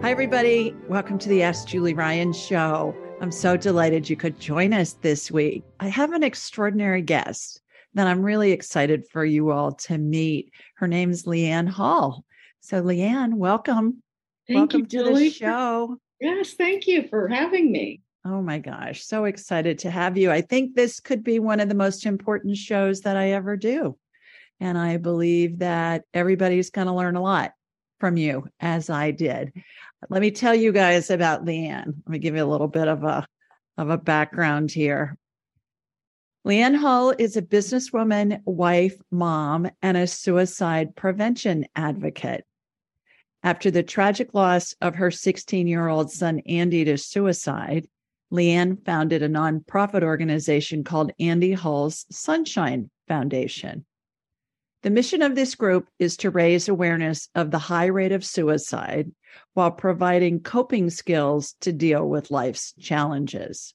Hi, everybody. Welcome to the Ask Julie Ryan show. I'm so delighted you could join us this week. I have an extraordinary guest that I'm really excited for you all to meet. Her name's LeAnn Hull. So LeAnn, welcome. Welcome to the show. Yes, thank you for having me. Oh my gosh. So excited to have you. I think this could be one of the most important shows that I ever do. And I believe that everybody's going to learn a lot from you, as I did. Let me tell you guys about LeAnn. Let me give you a little bit of a background here. LeAnn Hull is a businesswoman, wife, mom, and a suicide prevention advocate. After the tragic loss of her 16-year-old son, Andy, to suicide, LeAnn founded a nonprofit organization called Andy Hull's Sunshine Foundation. The mission of this group is to raise awareness of the high rate of suicide while providing coping skills to deal with life's challenges.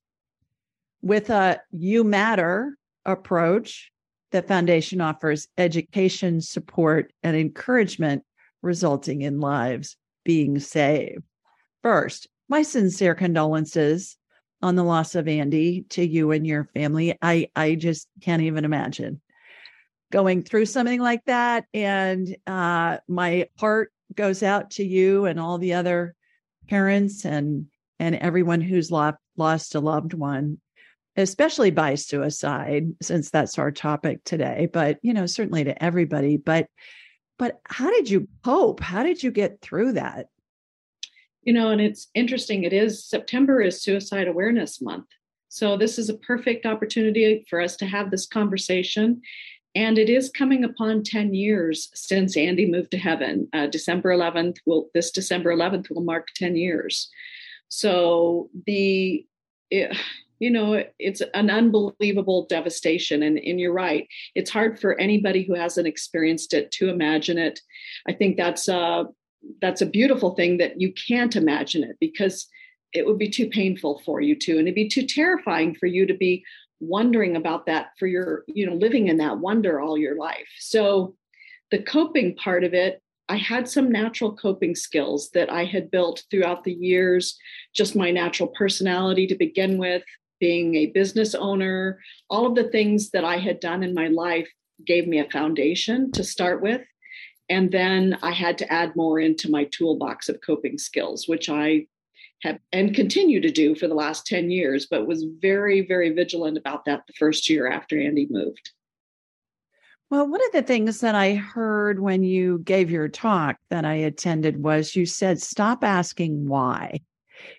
With a You Matter approach, the foundation offers education, support, and encouragement, resulting in lives being saved. First, my sincere condolences on the loss of Andy to you and your family. I just can't even imagine going through something like that. And my heart goes out to you and all the other parents and everyone who's lost a loved one, especially by suicide, since that's our topic today, but, you know, certainly to everybody. But how did you cope? How did you get through that? You know, and it's interesting. It is September is Suicide Awareness Month. So this is a perfect opportunity for us to have this conversation. And it is coming upon 10 years since Andy moved to heaven. This December 11th will mark 10 years. So it's an unbelievable devastation. And you're right. It's hard for anybody who hasn't experienced it to imagine it. I think that's a beautiful thing that you can't imagine it because it would be too painful for you to, and it'd be too terrifying for you to be wondering about that for your, living in that wonder all your life. So the coping part of it, I had some natural coping skills that I had built throughout the years, just my natural personality to begin with, being a business owner, all of the things that I had done in my life gave me a foundation to start with. And then I had to add more into my toolbox of coping skills, which I have and continue to do for the last 10 years, but was very, very vigilant about that the first year after Andy moved. Well, one of the things that I heard when you gave your talk that I attended was you said, stop asking why,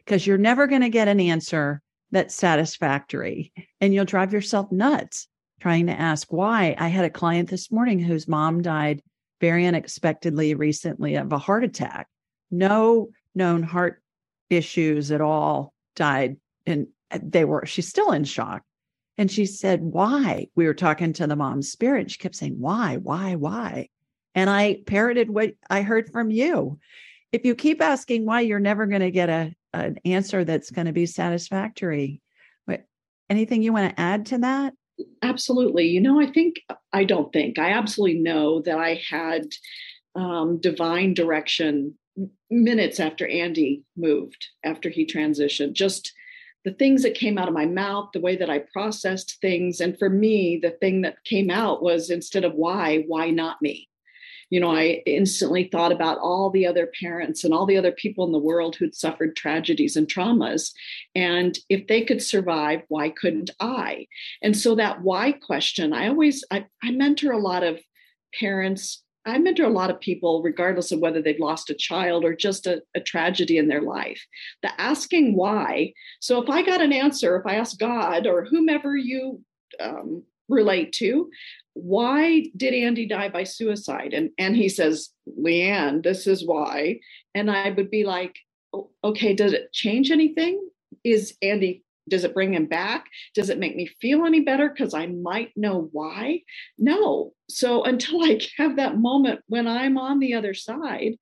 because you're never going to get an answer that's satisfactory and you'll drive yourself nuts trying to ask why. I had a client this morning whose mom died very unexpectedly recently of a heart attack. No known heart issues at all, died. And she's still in shock. And she said, why? We were talking to the mom's spirit. And she kept saying, why? And I parroted what I heard from you. If you keep asking why, you're never going to get an answer that's going to be satisfactory. But anything you want to add to that? Absolutely. I absolutely know that I had divine direction minutes after Andy moved, after he transitioned, just the things that came out of my mouth, the way that I processed things. And for me, the thing that came out was, instead of why not me? I instantly thought about all the other parents and all the other people in the world who'd suffered tragedies and traumas. And if they could survive, why couldn't I? And so that why question, I mentor a lot of parents. I mentor a lot of people, regardless of whether they've lost a child or just a tragedy in their life. The asking why. So if I got an answer, if I asked God or whomever you relate to, why did Andy die by suicide? And he says, LeAnn, this is why. And I would be like, okay, does it change anything? Does it bring him back? Does it make me feel any better? Because I might know why. No. So until I have that moment when I'm on the other side,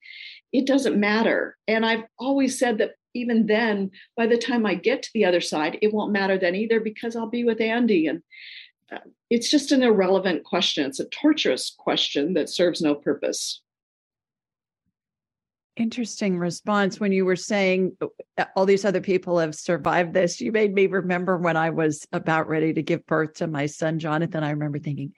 it doesn't matter. And I've always said that even then, by the time I get to the other side, it won't matter then either, because I'll be with Andy. And it's just an irrelevant question. It's a torturous question that serves no purpose. Interesting response. When you were saying all these other people have survived this, you made me remember when I was about ready to give birth to my son, Jonathan. I remember thinking,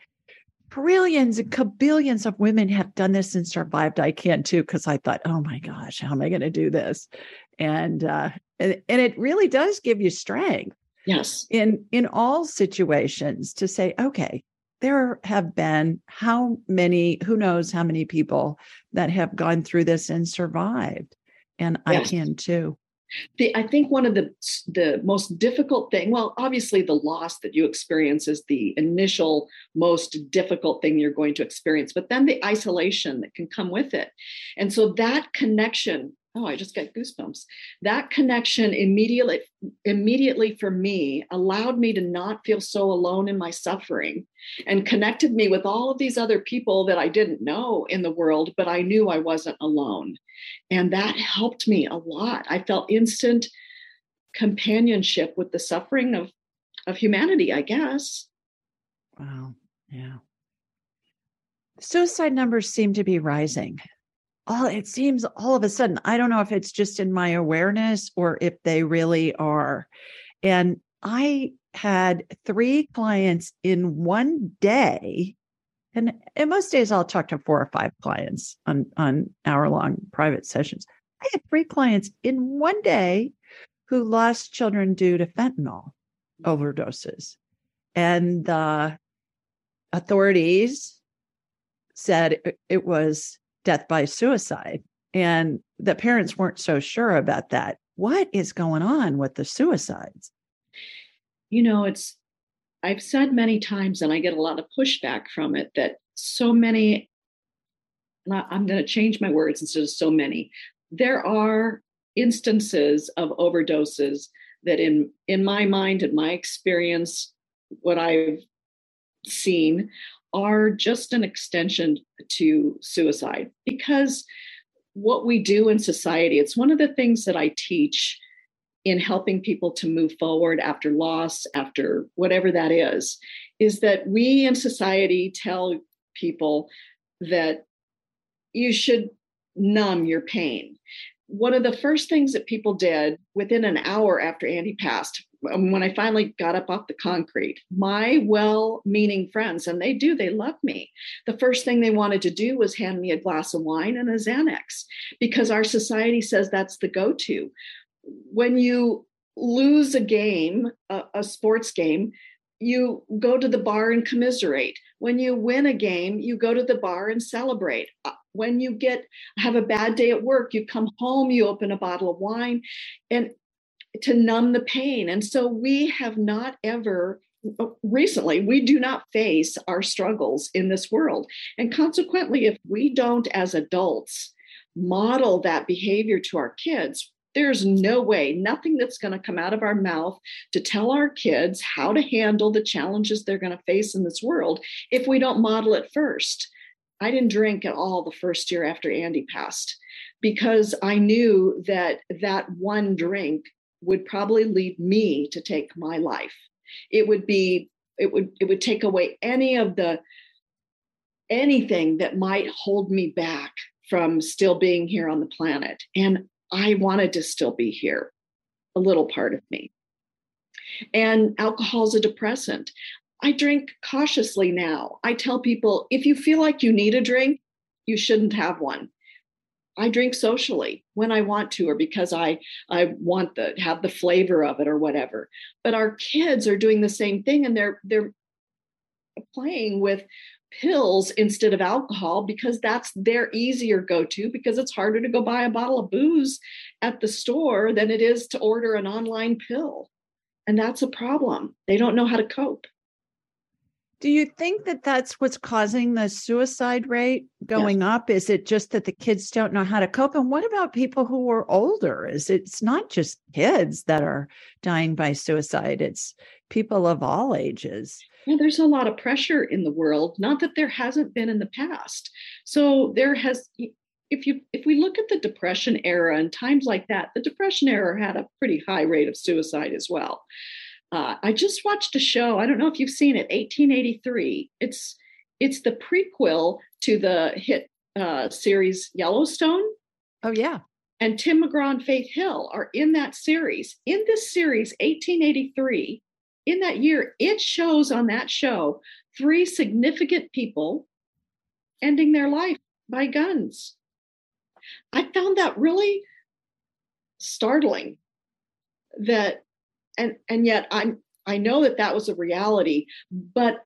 trillions and kabillions of women have done this and survived. I can too, because I thought, oh my gosh, how am I going to do this? And it really does give you strength. Yes. In all situations to say, okay, there have been who knows how many people that have gone through this and survived. And yes. I can too. I think one of the most difficult thing, well, obviously the loss that you experience is the initial most difficult thing you're going to experience, but then the isolation that can come with it. And so that connection, oh, I just got goosebumps. That connection immediately for me allowed me to not feel so alone in my suffering, and connected me with all of these other people that I didn't know in the world, but I knew I wasn't alone. And that helped me a lot. I felt instant companionship with the suffering of humanity, I guess. Wow. Yeah. Suicide numbers seem to be rising. It seems all of a sudden. I don't know if it's just in my awareness or if they really are. And I had 3 clients in one day. And most days I'll talk to 4 or 5 clients on hour-long private sessions. I had 3 clients in one day who lost children due to fentanyl overdoses. And the authorities said it was death by suicide. And the parents weren't so sure about that. What is going on with the suicides? I've said many times, and I get a lot of pushback from it, that so many, I'm going to change my words instead of so many. There are instances of overdoses that in my mind, in my experience, what I've seen are just an extension to suicide, because what we do in society, it's one of the things that I teach in helping people to move forward after loss, after whatever that is that we in society tell people that you should numb your pain. One of the first things that people did within an hour after Andy passed, when I finally got up off the concrete, my well-meaning friends, and they love me. The first thing they wanted to do was hand me a glass of wine and a Xanax, because our society says that's the go-to. When you lose a game, a sports game, you go to the bar and commiserate. When you win a game, you go to the bar and celebrate. When you have a bad day at work, you come home, you open a bottle of wine, and to numb the pain. And so we have not ever recently, we do not face our struggles in this world. And consequently, if we don't as adults model that behavior to our kids, there's no way, nothing that's going to come out of our mouth to tell our kids how to handle the challenges they're going to face in this world if we don't model it first. I didn't drink at all the first year after Andy passed because I knew that that one drink would probably lead me to take my life. It would take away anything that might hold me back from still being here on the planet. And I wanted to still be here, a little part of me. And alcohol is a depressant. I drink cautiously now. I tell people, if you feel like you need a drink, you shouldn't have one. I drink socially when I want to, or because I want to have the flavor of it or whatever. But our kids are doing the same thing, and they're playing with pills instead of alcohol because that's their easier go-to, because it's harder to go buy a bottle of booze at the store than it is to order an online pill. And that's a problem. They don't know how to cope. Do you think that that's what's causing the suicide rate going up? Is it just that the kids don't know how to cope? And what about people who are older? It's not just kids that are dying by suicide. It's people of all ages. Yeah, there's a lot of pressure in the world. Not that there hasn't been in the past. So there has, if we look at the Depression era and times like that, the Depression era had a pretty high rate of suicide as well. I just watched a show, I don't know if you've seen it, 1883. It's the prequel to the hit series Yellowstone. Oh, yeah. And Tim McGraw and Faith Hill are in that series. In this series, 1883, in that year, it shows on that show 3 significant people ending their life by guns. I found that really startling that. And yet I know that was a reality, but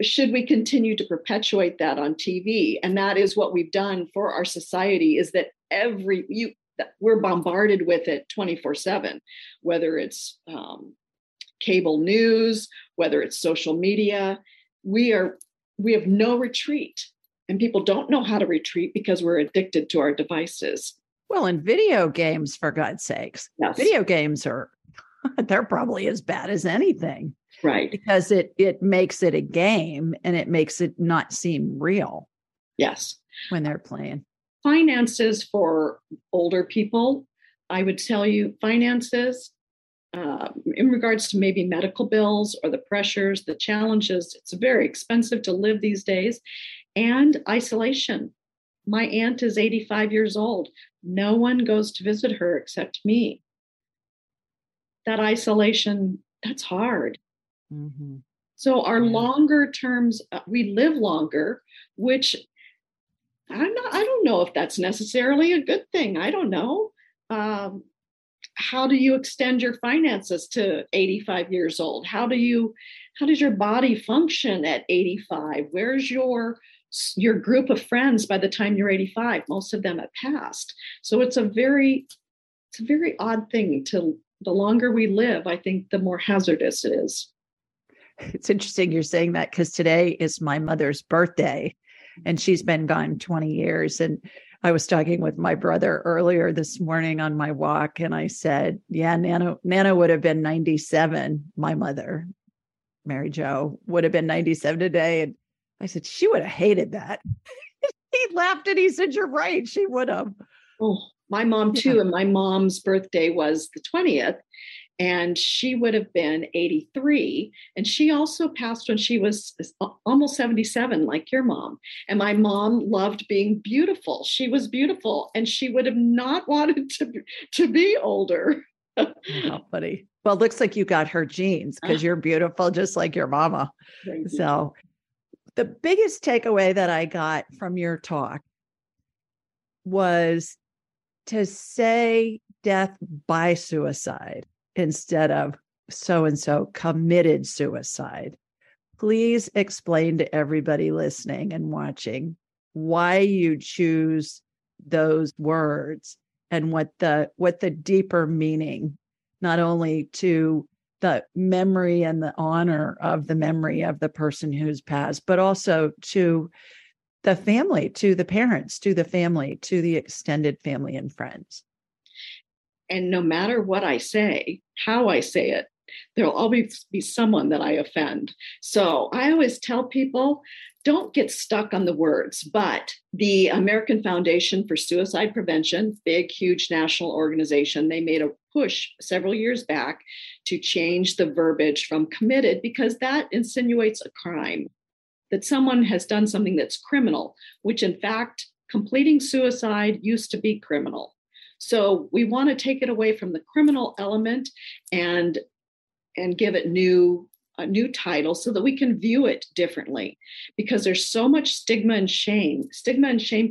should we continue to perpetuate that on TV? And that is what we've done for our society, is that we're bombarded with it 24/7, whether it's cable news, whether it's social media. We have no retreat, and people don't know how to retreat because we're addicted to our devices. Well, and video games, for God's sakes. Yes. Video games are. They're probably as bad as anything, right? Because it makes it a game, and it makes it not seem real. Yes. When they're playing. Finances for older people, I would tell you finances in regards to maybe medical bills or the pressures, the challenges. It's very expensive to live these days, and isolation. My aunt is 85 years old. No one goes to visit her except me. That isolation, that's hard. Mm-hmm. So our longer terms, we live longer, which I don't know if that's necessarily a good thing. I don't know. How do you extend your finances to 85 years old? How does your body function at 85? Where's your group of friends by the time you're 85? Most of them have passed. So it's a very odd thing to. The longer we live, I think the more hazardous it is. It's interesting you're saying that, because today is my mother's birthday, and she's been gone 20 years. And I was talking with my brother earlier this morning on my walk, and I said, yeah, Nana would have been 97. My mother, Mary Jo, would have been 97 today. And I said, she would have hated that. He laughed and he said, you're right. She would have. Oh. My mom too, and my mom's birthday was the 20th, and she would have been 83. And she also passed when she was almost 77, like your mom. And my mom loved being beautiful. She was beautiful, and she would have not wanted to be older. How funny. Well, it looks like you got her genes, because you're beautiful, just like your mama. You. So the biggest takeaway that I got from your talk was to say death by suicide instead of so-and-so committed suicide. Please explain to everybody listening and watching why you choose those words and what the deeper meaning, not only to the memory and the honor of the memory of the person who's passed, but also to the family, to the parents, to the family, to the extended family and friends. And no matter what I say, how I say it, there'll always be someone that I offend. So I always tell people, don't get stuck on the words, but the American Foundation for Suicide Prevention, big, huge national organization, they made a push several years back to change the verbiage from committed, because that insinuates a crime, that someone has done something that's criminal, which in fact, completing suicide used to be criminal. So we want to take it away from the criminal element and give it a new title so that we can view it differently, because there's so much stigma and shame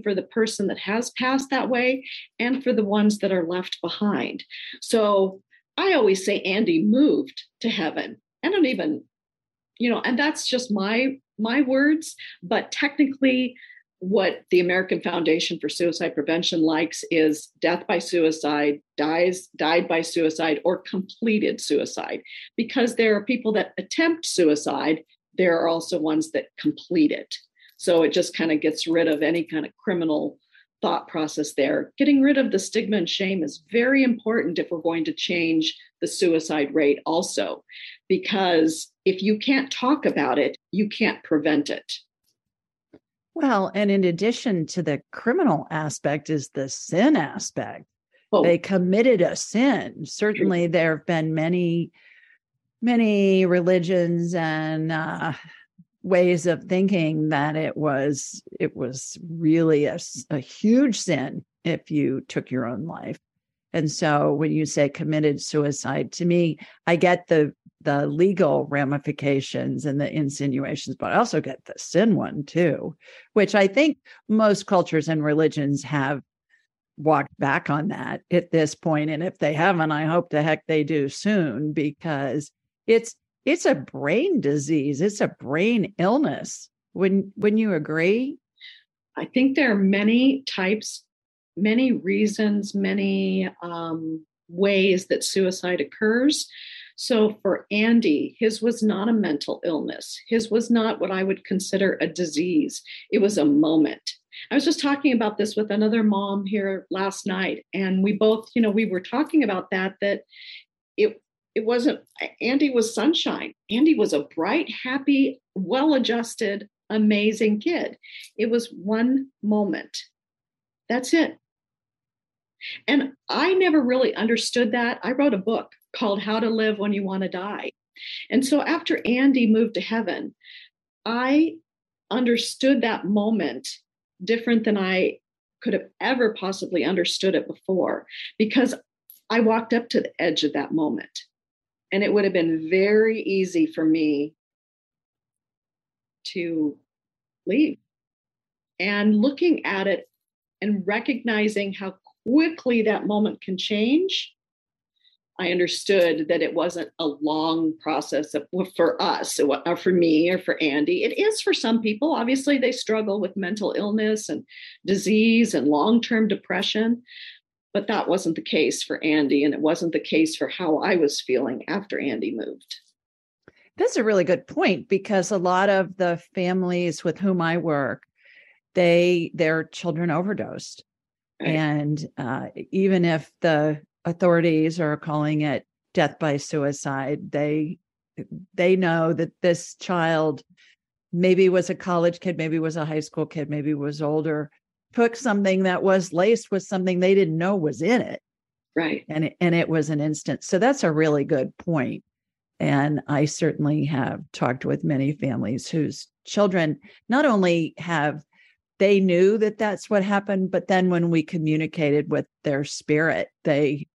for the person that has passed that way and for the ones that are left behind. So I always say Andy moved to heaven. I don't even, and that's just my words, but technically what the American Foundation for Suicide Prevention likes is death by suicide, died by suicide, or completed suicide. Because there are people that attempt suicide, there are also ones that complete it. So it just kind of gets rid of any kind of criminal thought process there. Getting rid of the stigma and shame is very important if we're going to change the suicide rate also, because if you can't talk about it, you can't prevent it. Well, and in addition to the criminal aspect is the sin aspect. Oh. They committed a sin. Certainly there have been many, many religions and ways of thinking that it was really a huge sin if you took your own life. And so when you say committed suicide, to me, I get the legal ramifications and the insinuations, but I also get the sin one too, which I think most cultures and religions have walked back on that at this point. And if they haven't, I hope the heck they do soon, because it's a brain disease. It's a brain illness. Wouldn't you agree? I think there are many types, many reasons, many ways that suicide occurs. So for Andy, his was not a mental illness. His was not what I would consider a disease. It was a moment. I was just talking about this with another mom here last night. And we both, we were talking about that it wasn't, Andy was sunshine. Andy was a bright, happy, well-adjusted, amazing kid. It was one moment. That's it. And I never really understood that. I wrote a book called How to Live When You Want to Die. And so after Andy moved to heaven, I understood that moment different than I could have ever possibly understood it before, because I walked up to the edge of that moment. And it would have been very easy for me to leave. And looking at it and recognizing how quickly that moment can change, I understood that it wasn't a long process for us, or for me, or for Andy. It is for some people. Obviously, they struggle with mental illness and disease and long-term depression, but that wasn't the case for Andy, and it wasn't the case for how I was feeling after Andy moved. That's a really good point, because a lot of the families with whom I work, their children overdosed. Right. And even if the authorities are calling it death by suicide, they know that this child maybe was a college kid, maybe was a high school kid, maybe was older, took something that was laced with something they didn't know was in it. Right. And it was an instant. So that's a really good point. And I certainly have talked with many families whose children not only they knew that that's what happened, but then when we communicated with their spirit, they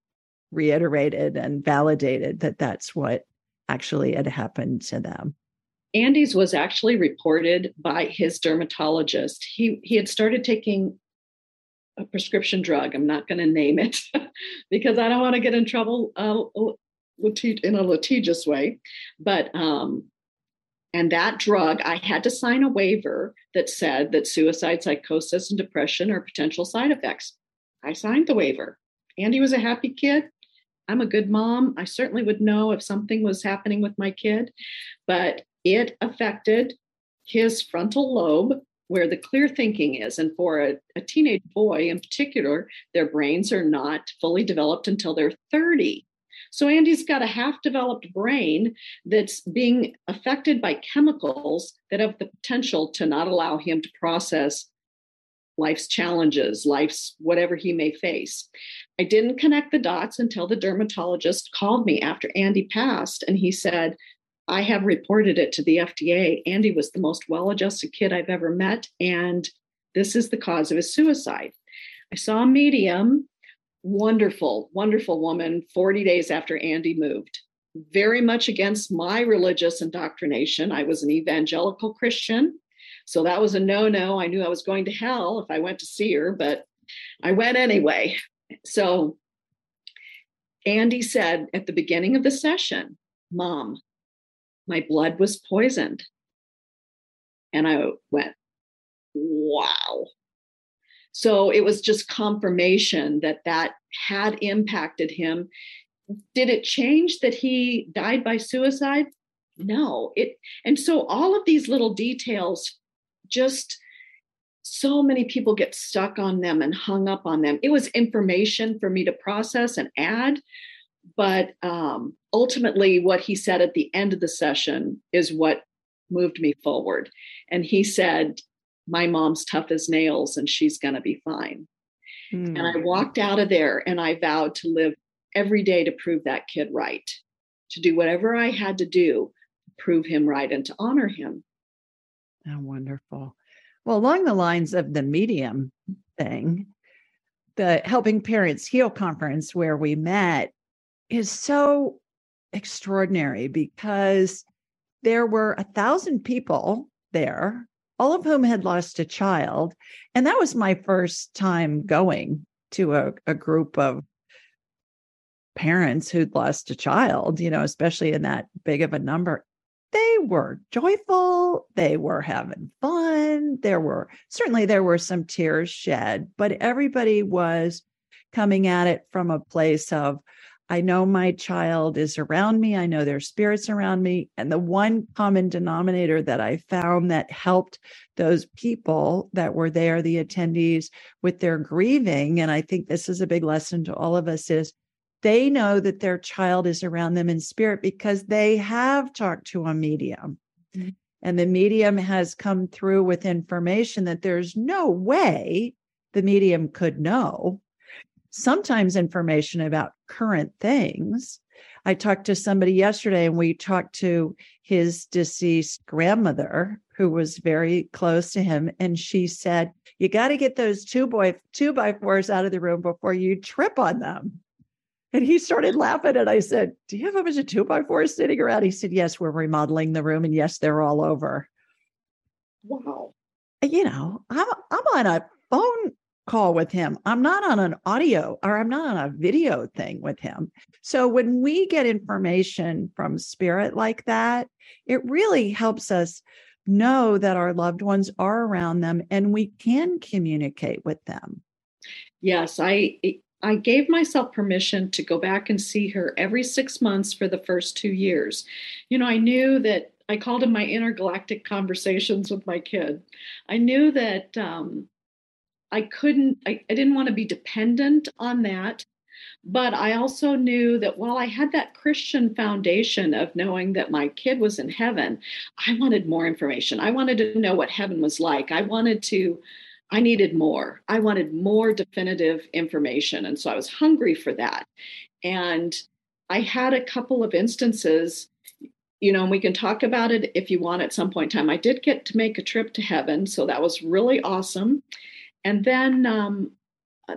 reiterated and validated that that's what actually had happened to them. Andy's was actually reported by his dermatologist. He had started taking a prescription drug. I'm not going to name it because I don't want to get in trouble in a litigious way. But and that drug, I had to sign a waiver that said that suicide, psychosis, and depression are potential side effects. I signed the waiver. Andy was a happy kid. I'm a good mom. I certainly would know if something was happening with my kid, but it affected his frontal lobe where the clear thinking is. And for a teenage boy in particular, their brains are not fully developed until they're 30. So Andy's got a half-developed brain that's being affected by chemicals that have the potential to not allow him to process life's challenges, life's whatever he may face. I didn't connect the dots until the dermatologist called me after Andy passed, and he said, I have reported it to the FDA. Andy was the most well-adjusted kid I've ever met, and this is the cause of his suicide. I saw a medium, wonderful, wonderful woman, 40 days after Andy moved. Very much against my religious indoctrination. I was an evangelical Christian, so that was a no-no. I knew I was going to hell if I went to see her, but I went anyway. So Andy said at the beginning of the session, Mom, my blood was poisoned. And I went, wow. So it was just confirmation that that had impacted him. Did it change that he died by suicide? No. And so all of these little details, just so many people get stuck on them and hung up on them. It was information for me to process and add. But ultimately, what he said at the end of the session is what moved me forward. And he said, my mom's tough as nails and she's going to be fine. Mm. And I walked out of there and I vowed to live every day to prove that kid right, to do whatever I had to do, prove him right and to honor him. Oh, wonderful. Well, along the lines of the medium thing, the Helping Parents Heal conference where we met is so extraordinary because there were 1,000 people there, all of whom had lost a child. And that was my first time going to a group of parents who'd lost a child, you know, especially in that big of a number. They were joyful. They were having fun. There were some tears shed, but everybody was coming at it from a place of, I know my child is around me. I know their spirits around me. And the one common denominator that I found that helped those people that were there, the attendees, with their grieving, and I think this is a big lesson to all of us, is they know that their child is around them in spirit because they have talked to a medium. Mm-hmm. And the medium has come through with information that there's no way the medium could know. Sometimes information about current things. I talked to somebody yesterday and we talked to his deceased grandmother who was very close to him. And she said, you got to get those 2x4s out of the room before you trip on them. And he started laughing. And I said, do you have a bunch of 2x4s sitting around? He said, yes, we're remodeling the room. And yes, they're all over. Wow. You know, I'm on a phone call with him. I'm not on an audio or I'm not on a video thing with him. So when we get information from spirit like that, it really helps us know that our loved ones are around them and we can communicate with them. Yes, I gave myself permission to go back and see her every 6 months for the first 2 years. You know, I knew that I called them my intergalactic conversations with my kid. I knew that I didn't want to be dependent on that. But I also knew that while I had that Christian foundation of knowing that my kid was in heaven, I wanted more information. I wanted to know what heaven was like. I needed more. I wanted more definitive information. And so I was hungry for that. And I had a couple of instances, you know, and we can talk about it if you want at some point in time. I did get to make a trip to heaven. So that was really awesome. And then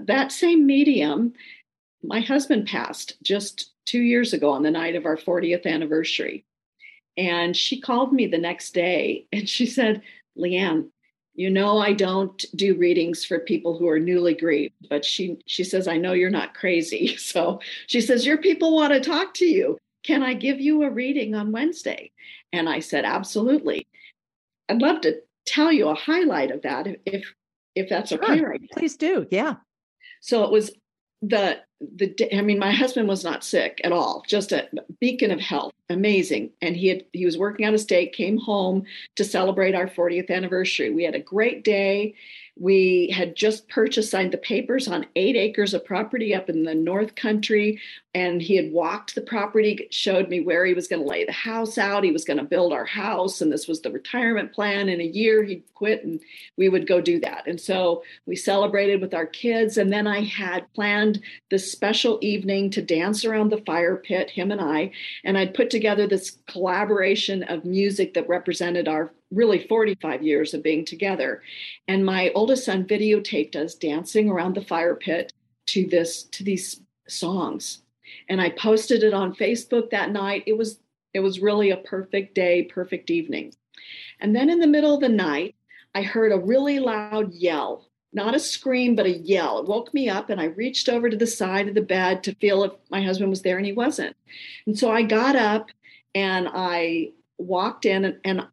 that same medium, my husband passed just 2 years ago on the night of our 40th anniversary. And she called me the next day and she said, LeAnn, you know, I don't do readings for people who are newly grieved, but she says, I know you're not crazy. So she says, your people want to talk to you. Can I give you a reading on Wednesday? And I said, absolutely. I'd love to tell you a highlight of that if that's okay, sure. Right? Please do. Yeah. So it was I mean, my husband was not sick at all, just a beacon of health, amazing. And he was working out of state, came home to celebrate our 40th anniversary. We had a great day. We had just signed the papers on 8 acres of property up in the North Country. And he had walked the property, showed me where he was going to lay the house out. He was going to build our house. And this was the retirement plan. In a year, he'd quit and we would go do that. And so we celebrated with our kids. And then I had planned this special evening to dance around the fire pit, him and I. And I'd put together this collaboration of music that represented our really 45 years of being together. And my oldest son videotaped us dancing around the fire pit to these songs. And I posted it on Facebook that night. It was really a perfect day, perfect evening. And then in the middle of the night, I heard a really loud yell, not a scream, but a yell. It woke me up and I reached over to the side of the bed to feel if my husband was there, and he wasn't. And so I got up and I walked in, and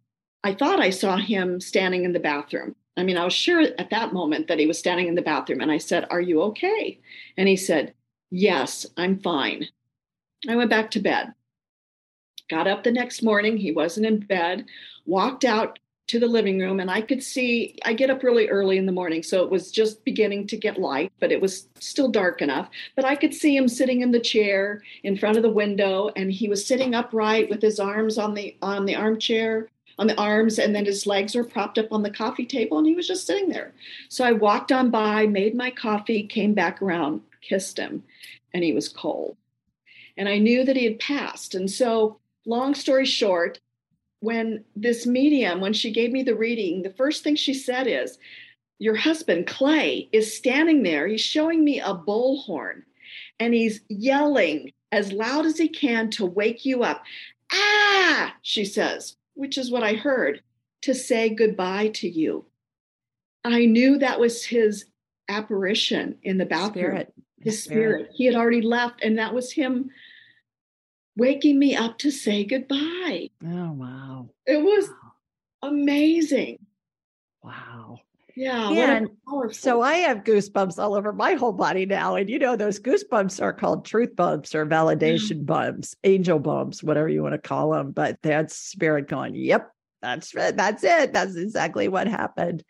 I thought I saw him standing in the bathroom. I mean, I was sure at that moment that he was standing in the bathroom. And I said, "Are you okay?" And he said, "Yes, I'm fine." I went back to bed, got up the next morning. He wasn't in bed, walked out to the living room, and I could see, I get up really early in the morning. So it was just beginning to get light, but it was still dark enough. But I could see him sitting in the chair in front of the window, and he was sitting upright with his arms on the armchair, on the arms, and then his legs were propped up on the coffee table, and he was just sitting there. So I walked on by, made my coffee, came back around, kissed him, and he was cold. And I knew that he had passed. And so, long story short, when this medium, when she gave me the reading, the first thing she said is, "Your husband, Clay, is standing there. He's showing me a bullhorn, and he's yelling as loud as he can to wake you up. Ah," she says, which is what I heard, "to say goodbye to you." I knew that was his apparition in the bathroom. His spirit. He had already left, and that was him waking me up to say goodbye. Oh, wow. It was amazing. Wow. Yeah. Yeah, so I have goosebumps all over my whole body now. And you know, those goosebumps are called truth bumps or validation bumps, angel bumps, whatever you want to call them. But that's spirit going, yep, that's it. That's exactly what happened.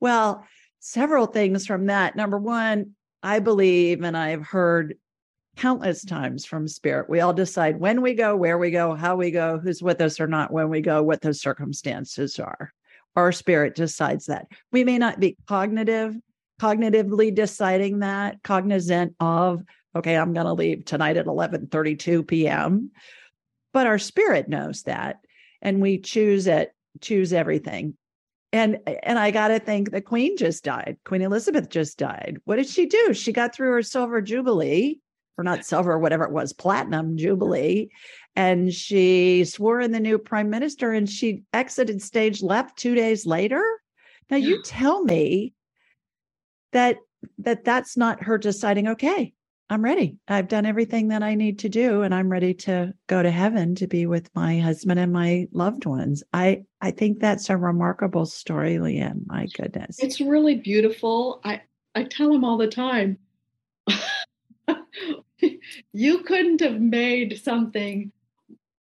Well, several things from that. Number one, I believe, and I've heard countless times from spirit, we all decide when we go, where we go, how we go, who's with us or not when we go, what those circumstances are. Our spirit decides that. We may not be cognitively deciding that, cognizant of, okay, I'm going to leave tonight at 11:32 p.m., but our spirit knows that, and we choose everything. And I got to think the Queen just died. Queen Elizabeth just died. What did she do? She got through her silver jubilee, or not silver, whatever it was, platinum jubilee. And she swore in the new prime minister, and she exited stage left 2 days later. Now you tell me that's not her deciding, okay, I'm ready. I've done everything that I need to do, and I'm ready to go to heaven to be with my husband and my loved ones. I think that's a remarkable story, LeAnn. My goodness. It's really beautiful. I tell them all the time, you couldn't have made something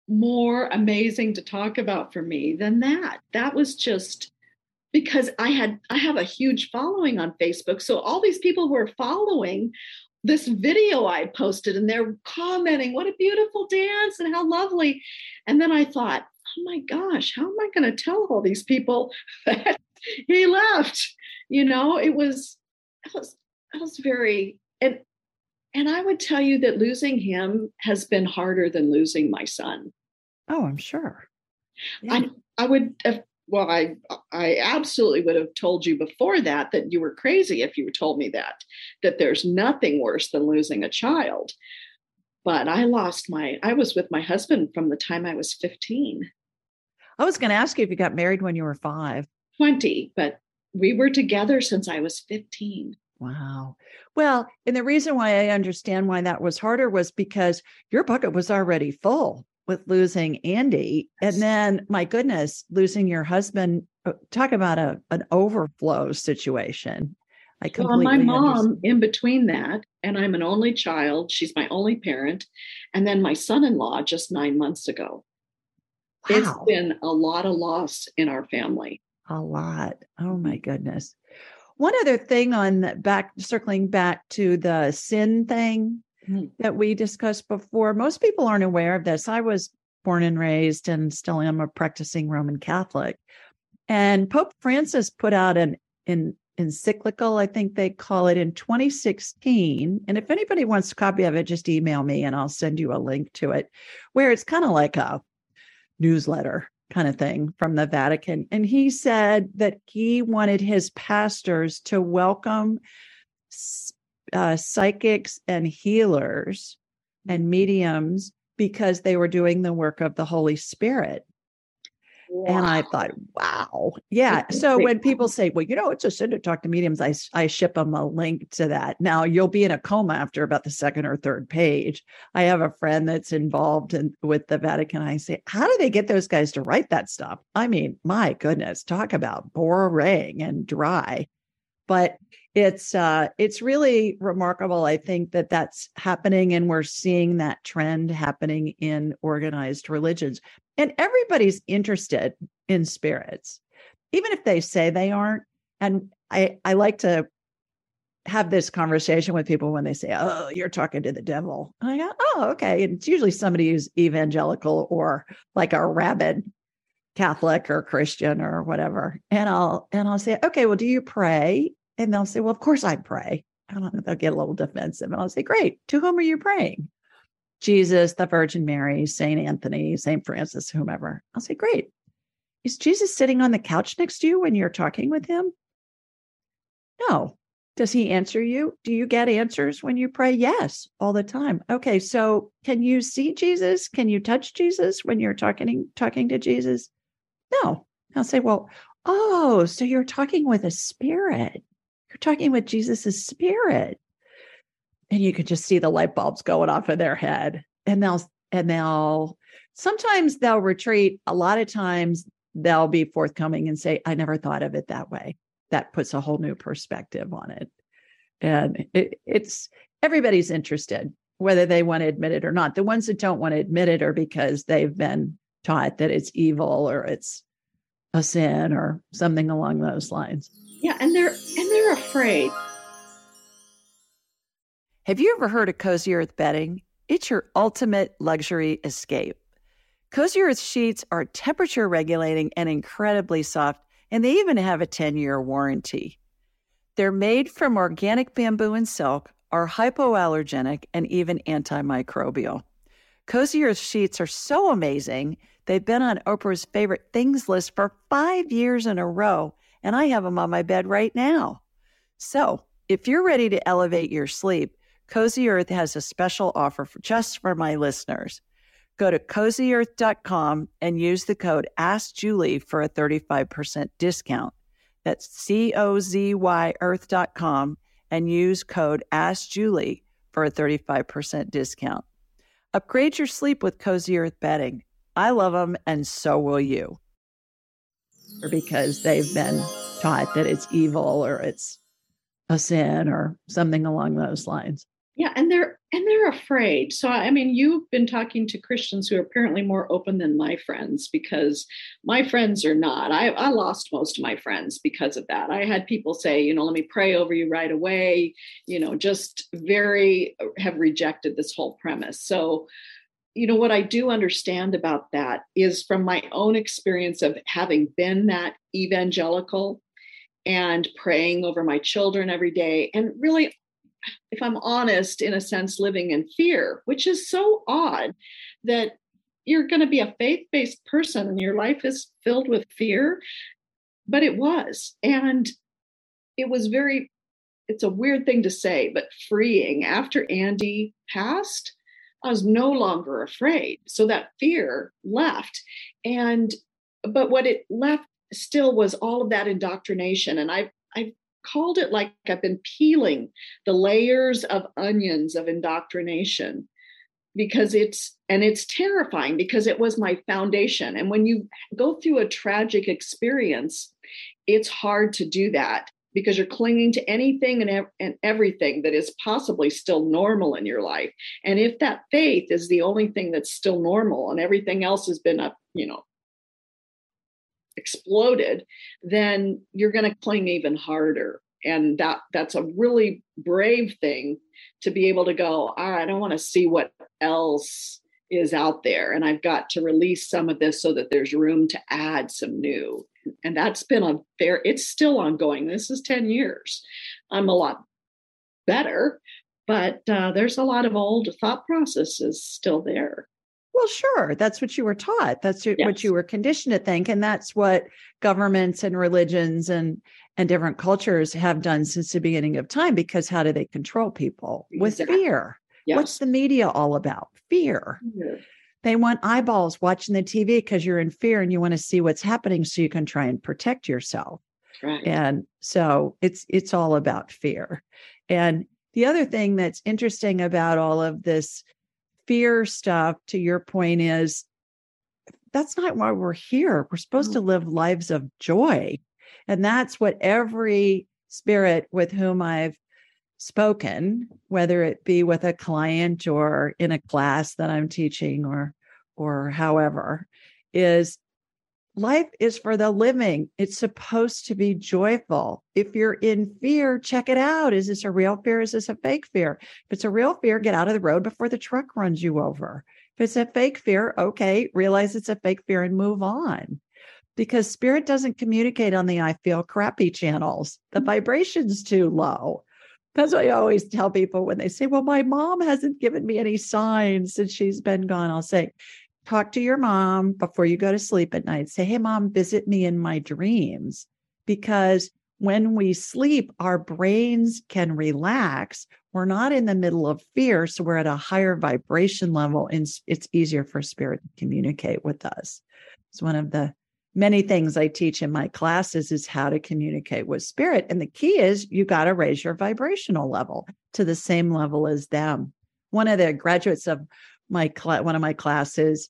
more amazing to talk about for me than that. That was just because I have a huge following on Facebook. So all these people were following this video I posted, and they're commenting, "What a beautiful dance and how lovely." And then I thought, oh my gosh, how am I going to tell all these people that he left? You know, it was very, and I would tell you that losing him has been harder than losing my son. Oh, I'm sure. Yeah. I absolutely would have told you before that you were crazy if you told me that there's nothing worse than losing a child. But I was with my husband from the time I was 15. I was going to ask you if you got married when you were 20, but we were together since I was 15. Wow. Well, and the reason why I understand why that was harder was because your bucket was already full with losing Andy. And then, my goodness, losing your husband, talk about an overflow situation. I completely understand. Well, my mom, in between that, and I'm an only child, she's my only parent, and then my son-in-law just 9 months ago. Wow. It's been a lot of loss in our family. A lot. Oh my goodness. One other thing on the back, circling back to the sin thing that we discussed before. Most people aren't aware of this. I was born and raised and still am a practicing Roman Catholic. And Pope Francis put out an encyclical, I think they call it, in 2016. And if anybody wants a copy of it, just email me and I'll send you a link to it, where it's kind of like a newsletter kind of thing from the Vatican. And he said that he wanted his pastors to welcome psychics and healers and mediums because they were doing the work of the Holy Spirit. Wow. And I thought, wow. Yeah. So when people say, well, you know, it's a sin to talk to mediums, I ship them a link to that. Now, you'll be in a coma after about the second or third page. I have a friend that's involved with the Vatican. I say, how do they get those guys to write that stuff? I mean, my goodness, talk about boring and dry. But it's really remarkable, I think, that that's happening. And we're seeing that trend happening in organized religions. And everybody's interested in spirits, even if they say they aren't. And I like to have this conversation with people when they say, oh, you're talking to the devil. And I go, oh, okay. And it's usually somebody who's evangelical or like a rabid Catholic or Christian or whatever. And I'll say, okay, well, do you pray? And they'll say, well, of course I pray. I don't know. They'll get a little defensive. And I'll say, great. To whom are you praying? Jesus, the Virgin Mary, St. Anthony, St. Francis, whomever. I'll say, great. Is Jesus sitting on the couch next to you when you're talking with him? No. Does he answer you? Do you get answers when you pray? Yes, all the time. Okay, so can you see Jesus? Can you touch Jesus when you're talking to Jesus? No. I'll say, well, oh, so you're talking with a spirit. You're talking with Jesus's spirit. And you could just see the light bulbs going off of their head. And they'll sometimes retreat. A lot of times they'll be forthcoming and say, I never thought of it that way. That puts a whole new perspective on it. And it's everybody's interested, whether they want to admit it or not. The ones that don't want to admit it are because they've been taught that it's evil or it's a sin or something along those lines. Yeah, and they're afraid. Have you ever heard of Cozy Earth bedding? It's your ultimate luxury escape. Cozy Earth sheets are temperature regulating and incredibly soft, and they even have a 10-year warranty. They're made from organic bamboo and silk, are hypoallergenic, and even antimicrobial. Cozy Earth sheets are so amazing, they've been on Oprah's favorite things list for 5 years in a row, and I have them on my bed right now. So, if you're ready to elevate your sleep, Cozy Earth has a special offer just for my listeners. Go to CozyEarth.com and use the code AskJulie for a 35% discount. That's CozyEarth.com and use code AskJulie for a 35% discount. Upgrade your sleep with Cozy Earth bedding. I love them, and so will you. Because they've been taught that it's evil or it's a sin or something along those lines. Yeah, and they're afraid. So, I mean, you've been talking to Christians who are apparently more open than my friends, because my friends are not. I lost most of my friends because of that. I had people say, you know, let me pray over you right away, you know, just have rejected this whole premise. So, you know, what I do understand about that is from my own experience of having been that evangelical and praying over my children every day. And really, if I'm honest, in a sense, living in fear, which is so odd that you're going to be a faith-based person and your life is filled with fear. But it was. And it was it's a weird thing to say, but freeing. After Andy passed, I was no longer afraid. So that fear left. But what it left still was all of that indoctrination. And I've called it like I've been peeling the layers of onions of indoctrination, because it's terrifying, because it was my foundation. And when you go through a tragic experience, it's hard to do that because you're clinging to anything and everything that is possibly still normal in your life. And if that faith is the only thing that's still normal and everything else has been up, you know, exploded, then you're going to cling even harder. And that's a really brave thing to be able to go, all right, I want to see what else is out there. And I've got to release some of this so that there's room to add some new. And that's been a fair, it's still ongoing. This is 10 years. I'm a lot better, but there's a lot of old thought processes still there. Well, sure. That's what you were taught. That's what you were conditioned to think. And that's what governments and religions and different cultures have done since the beginning of time, because how do they control people? Exactly. With fear. Yes. What's the media all about? Fear. Mm-hmm. They want eyeballs watching the TV because you're in fear and you want to see what's happening so you can try and protect yourself. Right. And so it's all about fear. And the other thing that's interesting about all of this fear stuff, to your point, is that's not why we're here. We're supposed to live lives of joy. And that's what every spirit with whom I've spoken, whether it be with a client or in a class that I'm teaching or however, is life is for the living. It's supposed to be joyful. If you're in fear, check it out. Is this a real fear? Is this a fake fear? If it's a real fear, get out of the road before the truck runs you over. If it's a fake fear, okay, realize it's a fake fear and move on. Because spirit doesn't communicate on the I feel crappy channels. The vibration's too low. That's what I always tell people when they say, well, my mom hasn't given me any signs since she's been gone. I'll say, talk to your mom before you go to sleep at night. Say, hey, mom, visit me in my dreams. Because when we sleep, our brains can relax. We're not in the middle of fear. So we're at a higher vibration level and it's easier for spirit to communicate with us. It's one of the many things I teach in my classes is how to communicate with spirit. And the key is you got to raise your vibrational level to the same level as them. One of the graduates of one of my classes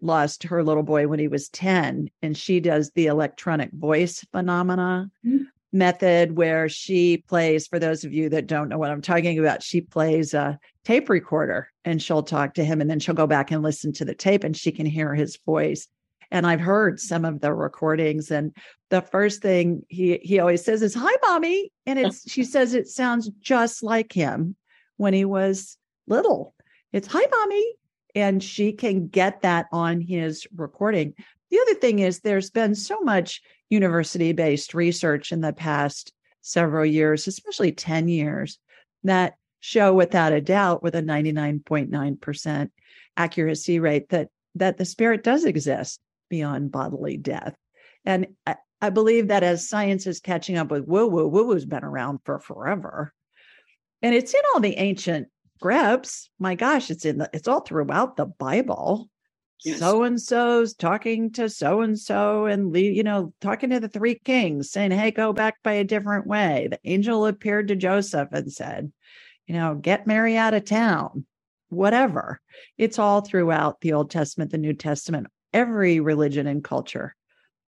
lost her little boy when he was 10. And she does the electronic voice phenomena method where she plays, for those of you that don't know what I'm talking about, she plays a tape recorder and she'll talk to him and then she'll go back and listen to the tape and she can hear his voice. And I've heard some of the recordings, and the first thing he always says is, hi, mommy. And she says it sounds just like him when he was little. It's hi, mommy. And she can get that on his recording. The other thing is there's been so much university-based research in the past several years, especially 10 years, that show without a doubt with a 99.9% accuracy rate that the spirit does exist beyond bodily death. And I believe that as science is catching up with woo-woo, woo-woo's been around for forever. And it's in all the ancient scripts. My gosh, it's all throughout the Bible. Yes. So-and-so's talking to so-and-so and, talking to the three kings saying, hey, go back by a different way. The angel appeared to Joseph and said, get Mary out of town, whatever. It's all throughout the Old Testament, the New Testament. Every religion and culture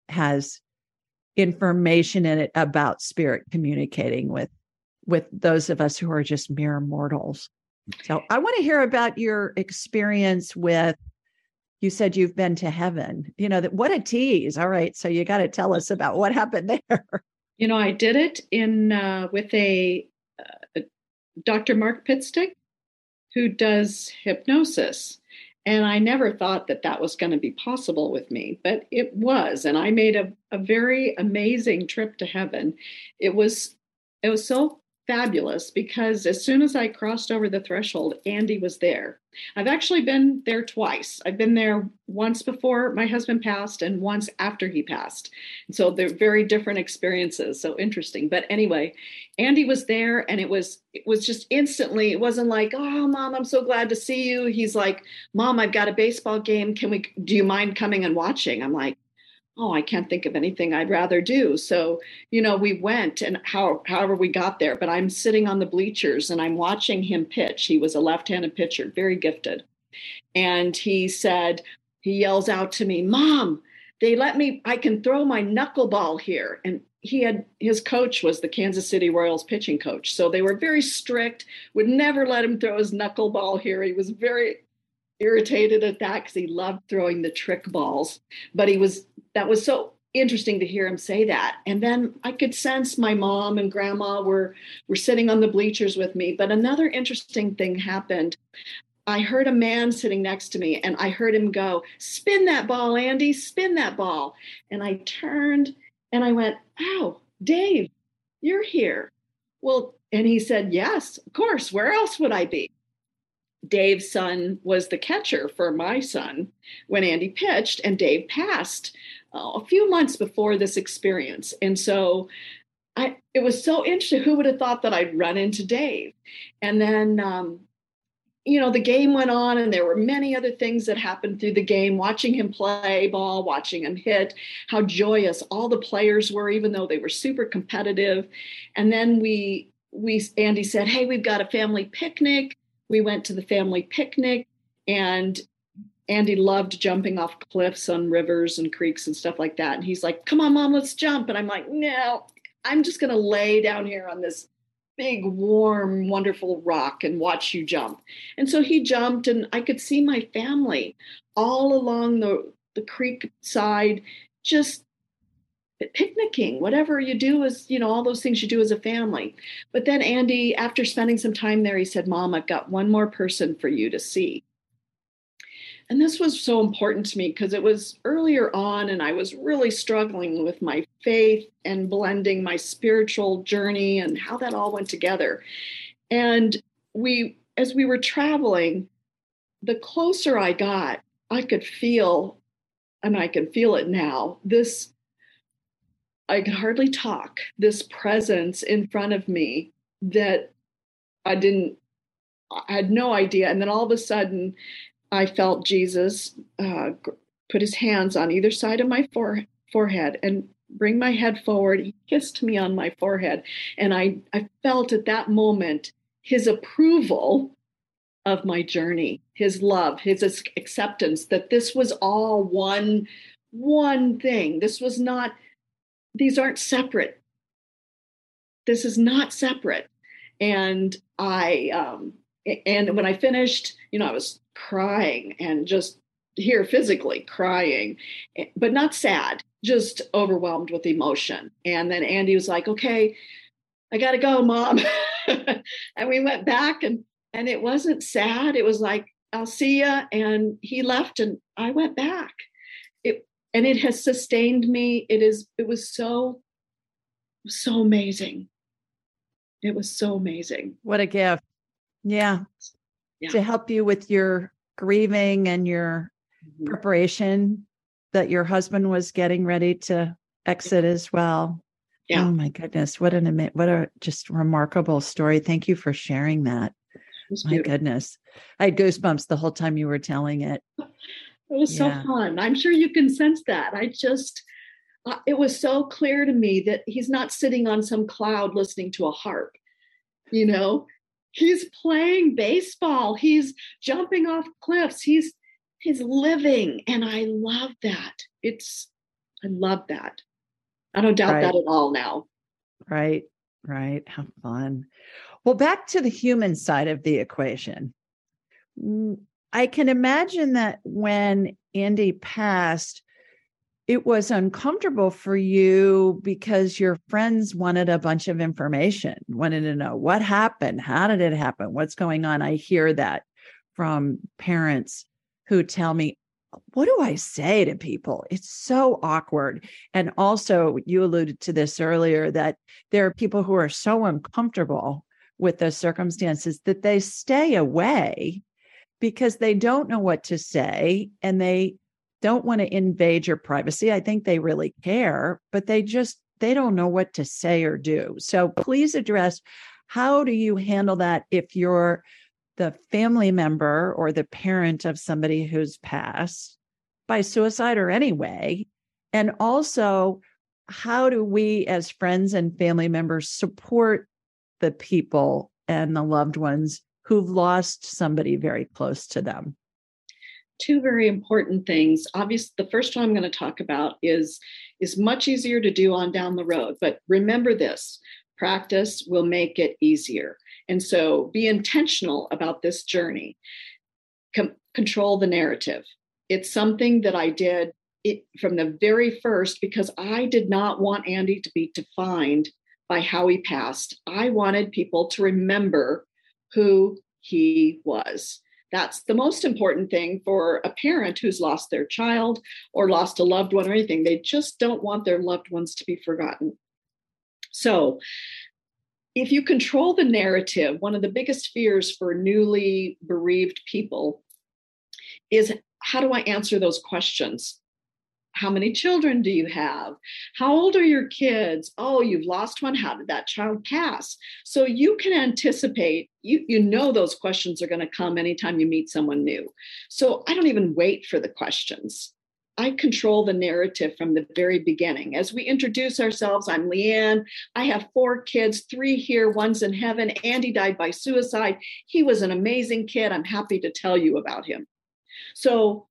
has information in it about spirit communicating with those of us who are just mere mortals. So I want to hear about your experience with, you said you've been to heaven, what a tease. All right. So you got to tell us about what happened there. I did it with a Dr. Mark Pitstick who does hypnosis. And I never thought that was going to be possible with me, but it was. And I made a very amazing trip to heaven. It was so fabulous because as soon as I crossed over the threshold, Andy was there. I've actually been there twice. I've been there once before my husband passed and once after he passed. And so they're very different experiences. So interesting. But anyway, Andy was there and it was just instantly, it wasn't like, oh, mom, I'm so glad to see you. He's like, mom, I've got a baseball game. Do you mind coming and watching? I'm like, oh, I can't think of anything I'd rather do. So, we went and however we got there, but I'm sitting on the bleachers and I'm watching him pitch. He was a left-handed pitcher, very gifted. And he yells out to me, mom, They let me, I can throw my knuckleball here. And he had, his coach was the Kansas City Royals pitching coach. So they were very strict, would never let him throw his knuckleball here. He was very irritated at that because he loved throwing the trick balls. But he was, that was so interesting to hear him say that. And then I could sense my mom and grandma were sitting on the bleachers with me. But another interesting thing happened. I heard a man sitting next to me and I heard him go, "Spin that ball, Andy, spin that ball." And I turned and I went, "Oh, Dave, you're here." Well, and he said, "Yes, of course. Where else would I be?" Dave's son was the catcher for my son when Andy pitched, and Dave passed a few months before this experience. And so it was so interesting. Who would have thought that I'd run into Dave? And then, you know, the game went on and there were many other things that happened through the game, watching him play ball, watching him hit, how joyous all the players were, even though they were super competitive. And then Andy said, "Hey, we've got a family picnic." We went to the family picnic, and Andy loved jumping off cliffs on rivers and creeks and stuff like that. And he's like, "Come on, Mom, let's jump." And I'm like, "No, I'm just going to lay down here on this big, warm, wonderful rock and watch you jump." And so he jumped, and I could see my family all along the creek side, just picnicking, whatever you do is, you know, all those things you do as a family. But then Andy, after spending some time there, he said, "Mom, I've got one more person for you to see." And this was so important to me because it was earlier on and I was really struggling with my faith and blending my spiritual journey and how that all went together. And as we were traveling, the closer I got, I could feel, and I can feel it now, this, I could hardly talk, this presence in front of me that I had no idea. And then all of a sudden, I felt Jesus put his hands on either side of my forehead and bring my head forward. He kissed me on my forehead. And I felt at that moment his approval of my journey, his love, his acceptance that this was all one thing. This was not, these aren't separate. This is not separate. And I when I finished, you know, I was crying and just here physically crying, but not sad, just overwhelmed with emotion. And then Andy was like, "Okay, I got to go, Mom." And we went back and it wasn't sad. It was like, "I'll see ya." And he left and I went back. And it has sustained me. It was so amazing. It was so amazing. What a gift. Yeah. Yeah. To help you with your grieving and your preparation that your husband was getting ready to exit as well. Yeah. Oh my goodness. What a just remarkable story. Thank you for sharing that. My goodness. I had goosebumps the whole time you were telling it. It was so fun. I'm sure you can sense that. It was so clear to me that he's not sitting on some cloud listening to a harp, you know, he's playing baseball. He's jumping off cliffs. He's living. And I love that. I love that. I don't doubt that at all now. Right. Right. How fun. Well, back to the human side of the equation. I can imagine that when Andy passed, it was uncomfortable for you because your friends wanted a bunch of information, wanted to know what happened, how did it happen, what's going on. I hear that from parents who tell me, "What do I say to people?" It's so awkward. And also, you alluded to this earlier, that there are people who are so uncomfortable with those circumstances that they stay away because they don't know what to say and they don't want to invade your privacy. I think they really care, but they don't know what to say or do. So please address, how do you handle that if you're the family member or the parent of somebody who's passed by suicide or any way? And also, how do we as friends and family members support the people and the loved ones who've lost somebody very close to them? two very important things. Obviously, the first one I'm going to talk about is much easier to do on down the road. But remember this, practice will make it easier. And so be intentional about this journey. Control the narrative. It's something that I did from the very first because I did not want Andy to be defined by how he passed. I wanted people to remember who he was. That's the most important thing for a parent who's lost their child or lost a loved one or anything. They just don't want their loved ones to be forgotten. So if you control the narrative, one of the biggest fears for newly bereaved people is, how do I answer those questions? How many children do you have? How old are your kids? Oh, you've lost one. How did that child pass? So you can anticipate, you know those questions are going to come anytime you meet someone new. So I don't even wait for the questions. I control the narrative from the very beginning. As we introduce ourselves, I'm LeAnn. I have 4 kids, 3 here, 1's in heaven. Andy died by suicide. He was an amazing kid. I'm happy to tell you about him. So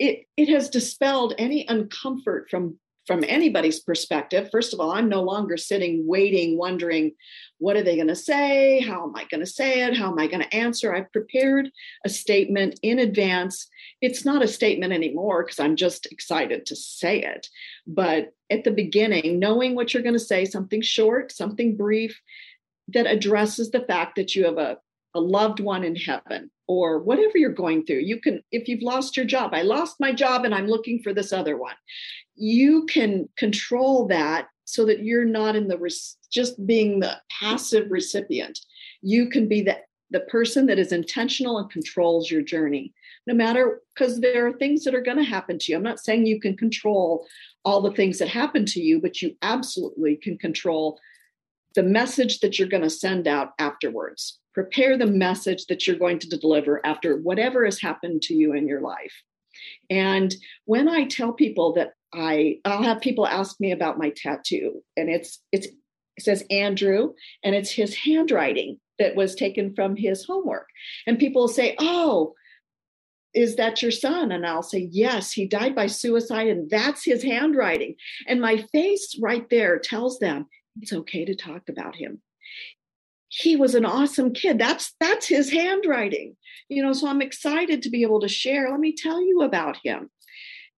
it has dispelled any uncomfort from anybody's perspective. First of all, I'm no longer sitting, waiting, wondering, what are they going to say? How am I going to say it? How am I going to answer? I've prepared a statement in advance. It's not a statement anymore because I'm just excited to say it. But at the beginning, knowing what you're going to say, something short, something brief that addresses the fact that you have a loved one in heaven, or whatever you're going through. You can, if you've lost your job, I lost my job and I'm looking for this other one. You can control that so that you're not in the just being the passive recipient. You can be the person that is intentional and controls your journey, no matter, because there are things that are going to happen to you. I'm not saying you can control all the things that happen to you, but you absolutely can control the message that you're going to send out afterwards. Prepare the message that you're going to deliver after whatever has happened to you in your life. And when I tell people that I'll have people ask me about my tattoo, and it says Andrew, and it's his handwriting that was taken from his homework. And people say, oh, is that your son? And I'll say, yes, he died by suicide, and that's his handwriting. And my face right there tells them it's okay to talk about him. He was an awesome kid. That's his handwriting, so I'm excited to be able to share. Let me tell you about him.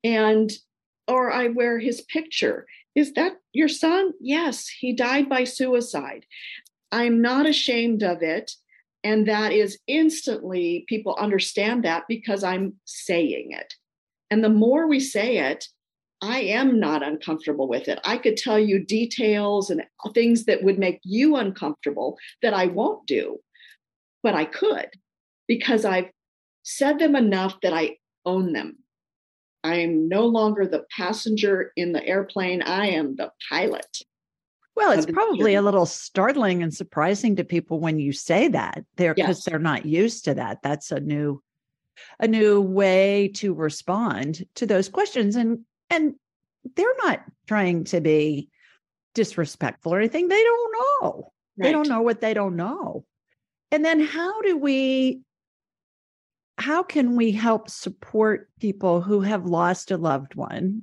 And, or I wear his picture. Is that your son? Yes, he died by suicide. I'm not ashamed of it. And that is instantly, people understand that because I'm saying it. And the more we say it, I am not uncomfortable with it. I could tell you details and things that would make you uncomfortable that I won't do, but I could, because I've said them enough that I own them. I am no longer the passenger in the airplane. I am the pilot. Well, it's probably a little startling and surprising to people when you say that, because they're not used to that. That's a new way to respond to those questions. And they're not trying to be disrespectful or anything. They don't know. Right. They don't know what they don't know. And then how can we help support people who have lost a loved one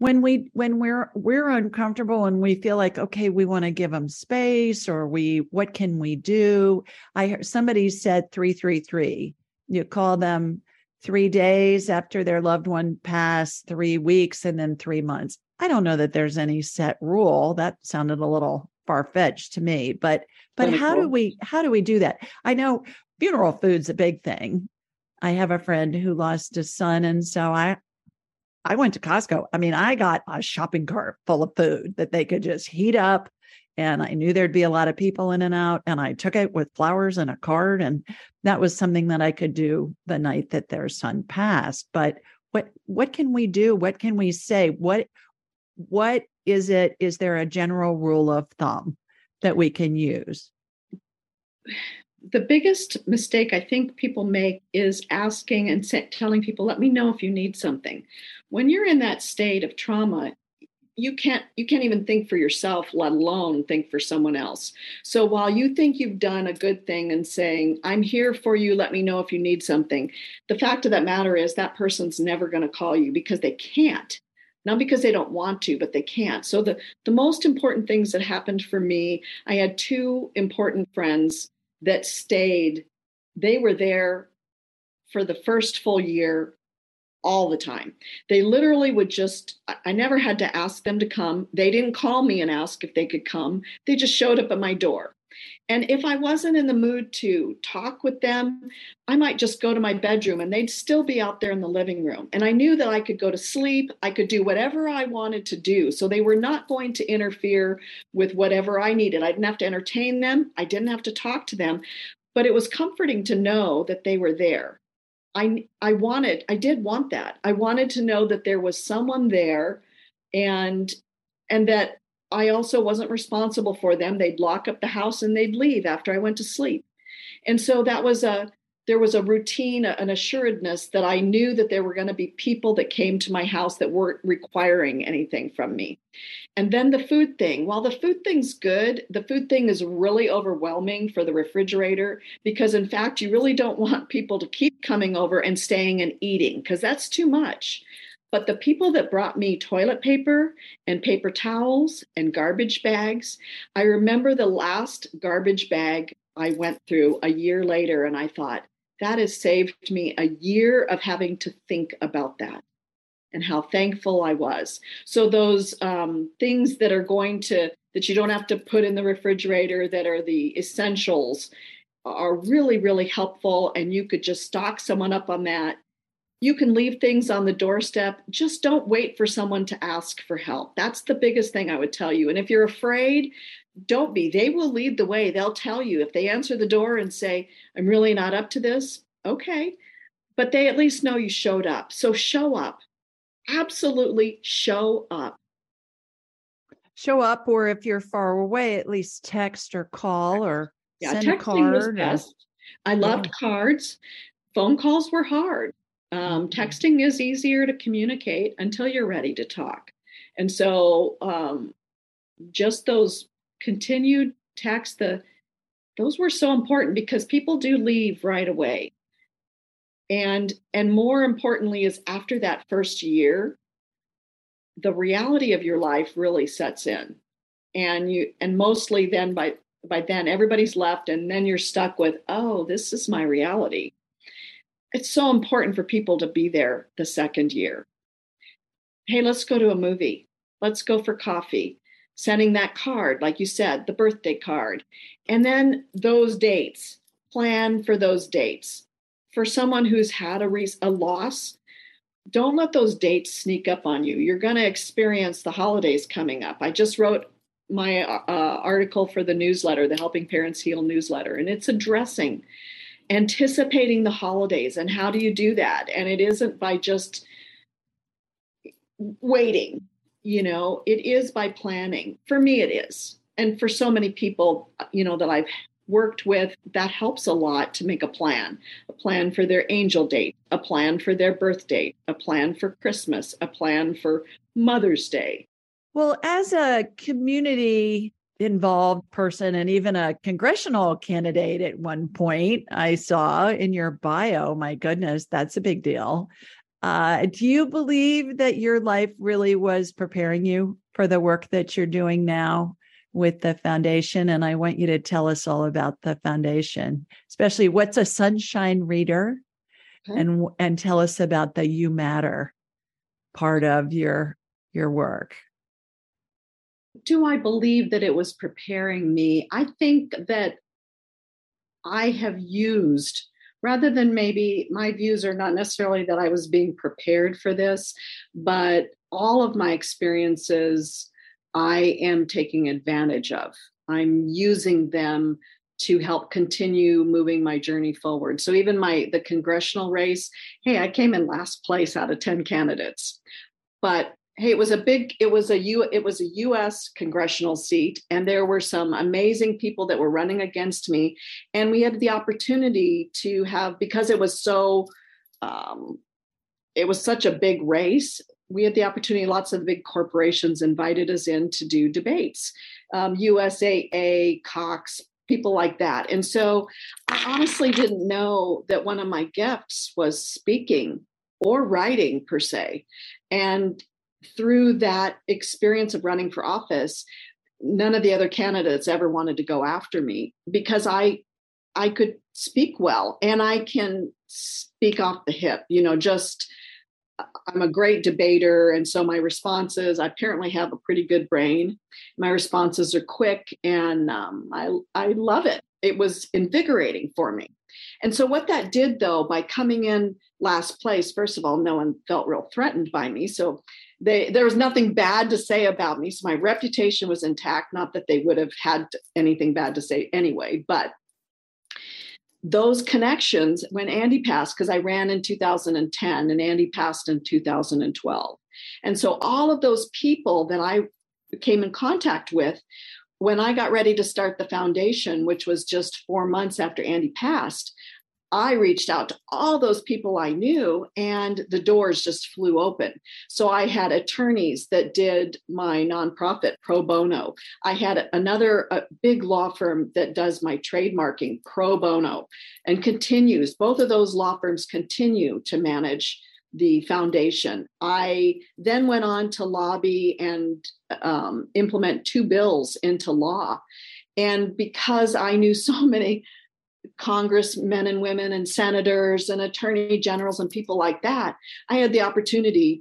when we're uncomfortable and we feel like, okay, we want to give them space, or what can we do? I heard somebody said 333, you call them 3 days after their loved one passed, 3 weeks, and then 3 months. I don't know that there's any set rule. That sounded a little far-fetched to me, but how do we do that? I know funeral food's a big thing. I have a friend who lost a son, and so I went to Costco. I mean, I got a shopping cart full of food that they could just heat up, and I knew there'd be a lot of people in and out, and I took it with flowers and a card. And that was something that I could do the night that their son passed. But what can we do? What can we say? What is it? Is there a general rule of thumb that we can use? The biggest mistake I think people make is asking and telling people, let me know if you need something. When you're in that state of trauma, you can't even think for yourself, let alone think for someone else. So while you think you've done a good thing and saying, I'm here for you, let me know if you need something, the fact of that matter is that person's never going to call you because they can't. Not because they don't want to, but they can't. So the most important things that happened for me, I had two important friends that stayed. They were there for the first full year all the time. They literally would just, I never had to ask them to come. They didn't call me and ask if they could come. They just showed up at my door. And if I wasn't in the mood to talk with them, I might just go to my bedroom and they'd still be out there in the living room. And I knew that I could go to sleep. I could do whatever I wanted to do. So they were not going to interfere with whatever I needed. I didn't have to entertain them. I didn't have to talk to them. But it was comforting to know that they were there. I did want that. I wanted to know that there was someone there and that I also wasn't responsible for them. They'd lock up the house and they'd leave after I went to sleep. And so there was a routine, an assuredness that I knew that there were going to be people that came to my house that weren't requiring anything from me. And then the food thing, while the food thing's good, the food thing is really overwhelming for the refrigerator because in fact, you really don't want people to keep coming over and staying and eating because that's too much. But the people that brought me toilet paper and paper towels and garbage bags, I remember the last garbage bag I went through a year later, and I thought, that has saved me a year of having to think about that and how thankful I was. So those things that are that you don't have to put in the refrigerator that are the essentials are really, really helpful. And you could just stock someone up on that. You can leave things on the doorstep. Just don't wait for someone to ask for help. That's the biggest thing I would tell you. And if you're afraid, don't be. They will lead the way. They'll tell you. If they answer the door and say, I'm really not up to this, okay. But they at least know you showed up. So show up. Absolutely show up. Show up, or if you're far away, at least text or call or send a card. Texting was best. I loved cards. Phone calls were hard. Texting is easier to communicate until you're ready to talk. And so just those continued texts, those were so important because people do leave right away. And more importantly is after that first year, the reality of your life really sets in. And mostly then by then everybody's left and then you're stuck with, oh, this is my reality. It's so important for people to be there the second year. Hey, let's go to a movie. Let's go for coffee. Sending that card, like you said, the birthday card. And then those dates, plan for those dates. For someone who's had a loss, don't let those dates sneak up on you. You're going to experience the holidays coming up. I just wrote my article for the newsletter, the Helping Parents Heal newsletter, and it's addressing anticipating the holidays and how do you do that? And it isn't by just waiting, it is by planning. For me, it is. And for so many people, that I've worked with, that helps a lot to make a plan for their angel date, a plan for their birth date, a plan for Christmas, a plan for Mother's Day. Well, as a community involved person and even a congressional candidate at one point, I saw in your bio, my goodness, that's a big deal. Do you believe that your life really was preparing you for the work that you're doing now with the foundation? And I want you to tell us all about the foundation, especially what's a sunshine reader, okay, and tell us about the You Matter part of your work. Do I believe that it was preparing me? I think that I have used, rather than maybe my views are not necessarily that I was being prepared for this, but all of my experiences, I am taking advantage of. I'm using them to help continue moving my journey forward. So even the congressional race, hey, I came in last place out of 10 candidates, but hey, it was a U.S. congressional seat, and there were some amazing people that were running against me. And we had the opportunity to have, because it was such a big race, we had the opportunity, lots of the big corporations invited us in to do debates, USAA, Cox, people like that. And so I honestly didn't know that one of my gifts was speaking or writing per se. And through that experience of running for office, none of the other candidates ever wanted to go after me because I could speak well and I can speak off the hip, you know, just I'm a great debater. And so my responses, I apparently have a pretty good brain. My responses are quick and I love it. It was invigorating for me. And so what that did though, by coming in last place, first of all, no one felt real threatened by me. So there was nothing bad to say about me. So my reputation was intact, not that they would have had anything bad to say anyway, but those connections when Andy passed, because I ran in 2010 and Andy passed in 2012. And so all of those people that I came in contact with when I got ready to start the foundation, which was just 4 months after Andy passed, I reached out to all those people I knew and the doors just flew open. So I had attorneys that did my nonprofit pro bono. I had a big law firm that does my trademarking pro bono and continues. Both of those law firms continue to manage the foundation. I then went on to lobby and implement 2 bills into law. And because I knew so many congressmen and women and senators and attorney generals and people like that, I had the opportunity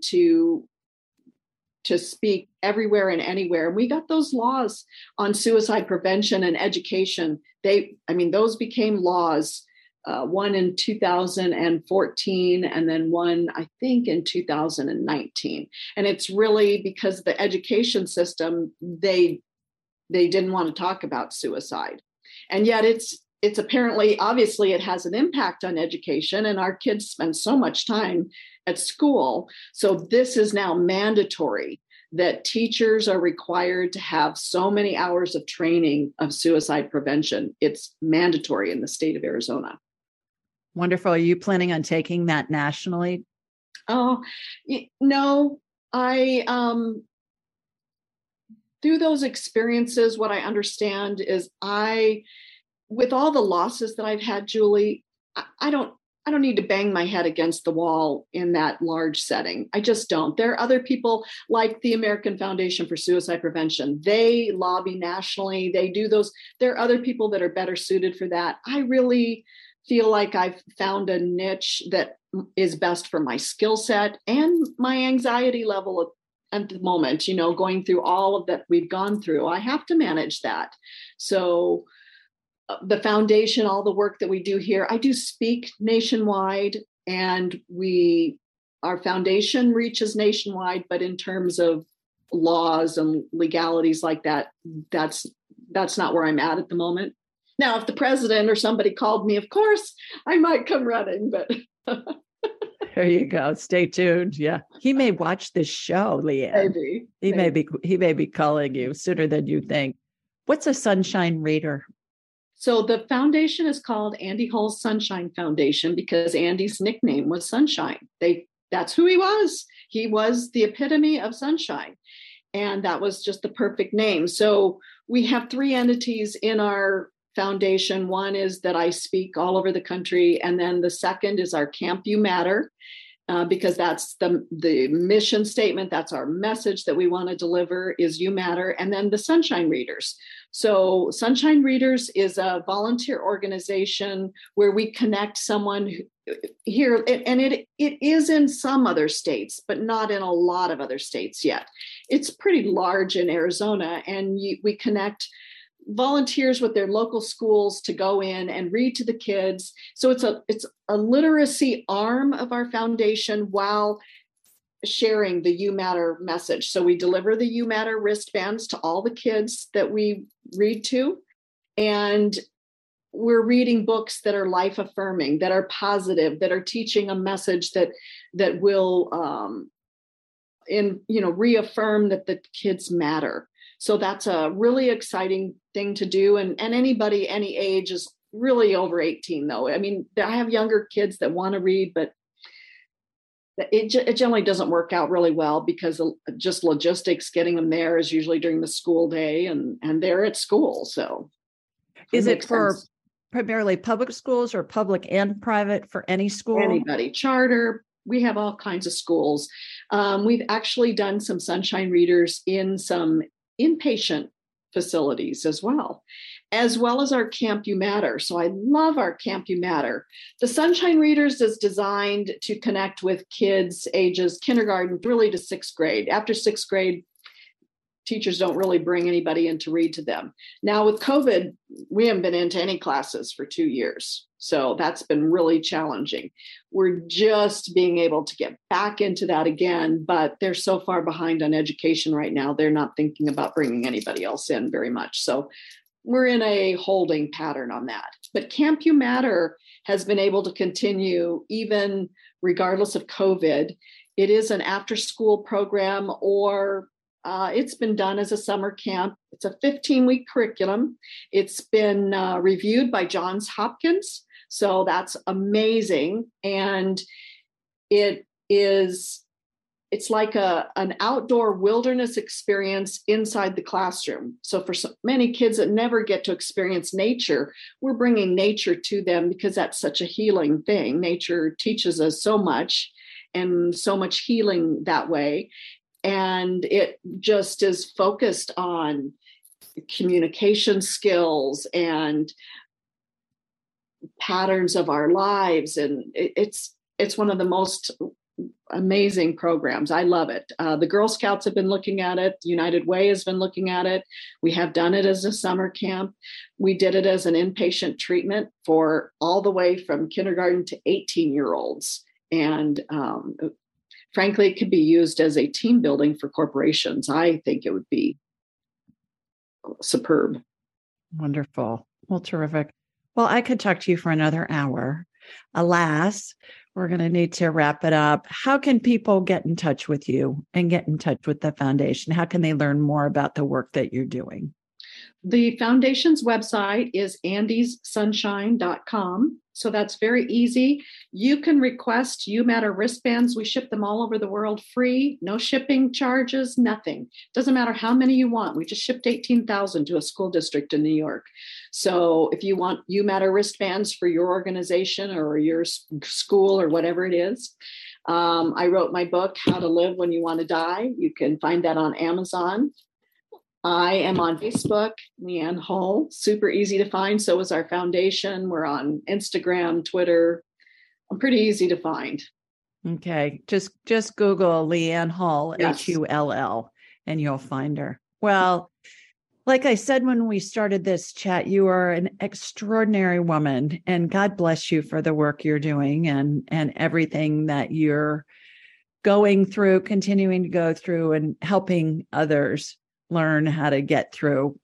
to speak everywhere and anywhere. And we got those laws on suicide prevention and education. Those became laws, one in 2014 and then one, I think, in 2019. And it's really because the education system, they didn't want to talk about suicide. And yet it's apparently, obviously, it has an impact on education, and our kids spend so much time at school. So this is now mandatory that teachers are required to have so many hours of training of suicide prevention. It's mandatory in the state of Arizona. Wonderful. Are you planning on taking that nationally? Oh, no. I through those experiences, what I understand is with all the losses that I've had, Julie, I don't need to bang my head against the wall in that large setting. I just don't. There are other people like the American Foundation for Suicide Prevention. They lobby nationally. They do those. There are other people that are better suited for that. I really feel like I've found a niche that is best for my skill set and my anxiety level at the moment, you know, going through all of that we've gone through. I have to manage that. So the foundation, all the work that we do here, I do speak nationwide, and our foundation reaches nationwide, but in terms of laws and legalities like that, that's not where I'm at the moment. Now, if the president or somebody called me, of course, I might come running, but there you go. Stay tuned. Yeah. He may watch this show, LeAnn. Maybe. He may be calling you sooner than you think. What's a Sunshine Reader? So the foundation is called Andy Hull's Sunshine Foundation because Andy's nickname was Sunshine. That's who he was. He was the epitome of sunshine. And that was just the perfect name. So we have 3 entities in our foundation. One is that I speak all over the country. And then the second is our Camp You Matter, because that's the mission statement. That's our message that we want to deliver is You Matter. And then the Sunshine Readers. So Sunshine Readers is a volunteer organization where we connect someone here, and it is in some other states, but not in a lot of other states yet. It's pretty large in Arizona, and we connect volunteers with their local schools to go in and read to the kids. So it's a literacy arm of our foundation while sharing the You Matter message. So we deliver the You Matter wristbands to all the kids that we read to. And we're reading books that are life affirming, that are positive, that are teaching a message that will reaffirm that the kids matter. So that's a really exciting thing to do. And anybody, any age is really over 18 though. I mean, I have younger kids that want to read, but It generally doesn't work out really well because of just logistics. Getting them there is usually during the school day, and they're at school. So is it for primarily public schools or public and private, for any school? Anybody, charter. We have all kinds of schools. We've actually done some Sunshine Readers in some inpatient facilities as well as our Camp You Matter. So I love our Camp You Matter. The Sunshine Readers is designed to connect with kids ages kindergarten really to sixth grade. After sixth grade, teachers don't really bring anybody in to read to them. Now with COVID, we haven't been into any classes for 2 years. So that's been really challenging. We're just being able to get back into that again, but they're so far behind on education right now. They're not thinking about bringing anybody else in very much. So we're in a holding pattern on that. But Camp You Matter has been able to continue even regardless of COVID. It is an after-school program, or it's been done as a summer camp. It's a 15-week curriculum. It's been reviewed by Johns Hopkins. So that's amazing. And it's like an outdoor wilderness experience inside the classroom. So for so many kids that never get to experience nature, we're bringing nature to them because that's such a healing thing. Nature teaches us so much, and so much healing that way. And it just is focused on communication skills and patterns of our lives, and it's one of the most amazing programs. I love it. The Girl Scouts have been looking at it. United Way has been looking at it. We have done it as a summer camp. We did it as an inpatient treatment for all the way from kindergarten to 18-year-olds. And frankly, it could be used as a team building for corporations. I think it would be superb. Wonderful. Well, terrific. Well, I could talk to you for another hour. Alas, we're going to need to wrap it up. How can people get in touch with you and get in touch with the foundation? How can they learn more about the work that you're doing? The foundation's website is andyssunshine.com. So that's very easy. You can request You Matter wristbands. We ship them all over the world free, no shipping charges, nothing. Doesn't matter how many you want. We just shipped 18,000 to a school district in New York. So if you want You Matter wristbands for your organization or your school or whatever it is, I wrote my book, How to Live When You Want to Die. You can find that on Amazon. I am on Facebook, LeAnn Hull, super easy to find. So is our foundation. We're on Instagram, Twitter. I'm pretty easy to find. Okay. Just Google LeAnn Hull, yes. Hull, and you'll find her. Well, like I said, when we started this chat, you are an extraordinary woman, and God bless you for the work you're doing and everything that you're going through, continuing to go through, and helping others learn how to get through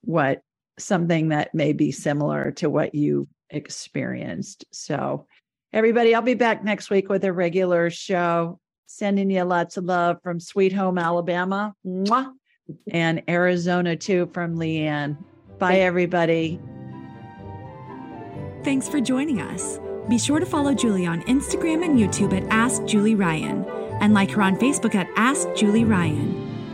something that may be similar to what you experienced. So everybody, I'll be back next week with a regular show, sending you lots of love from sweet home Alabama. Mwah! And Arizona too, from LeAnn. Bye, everybody. Thanks for joining us. Be sure to follow Julie on Instagram and YouTube at Ask Julie Ryan, and like her on Facebook at Ask Julie Ryan.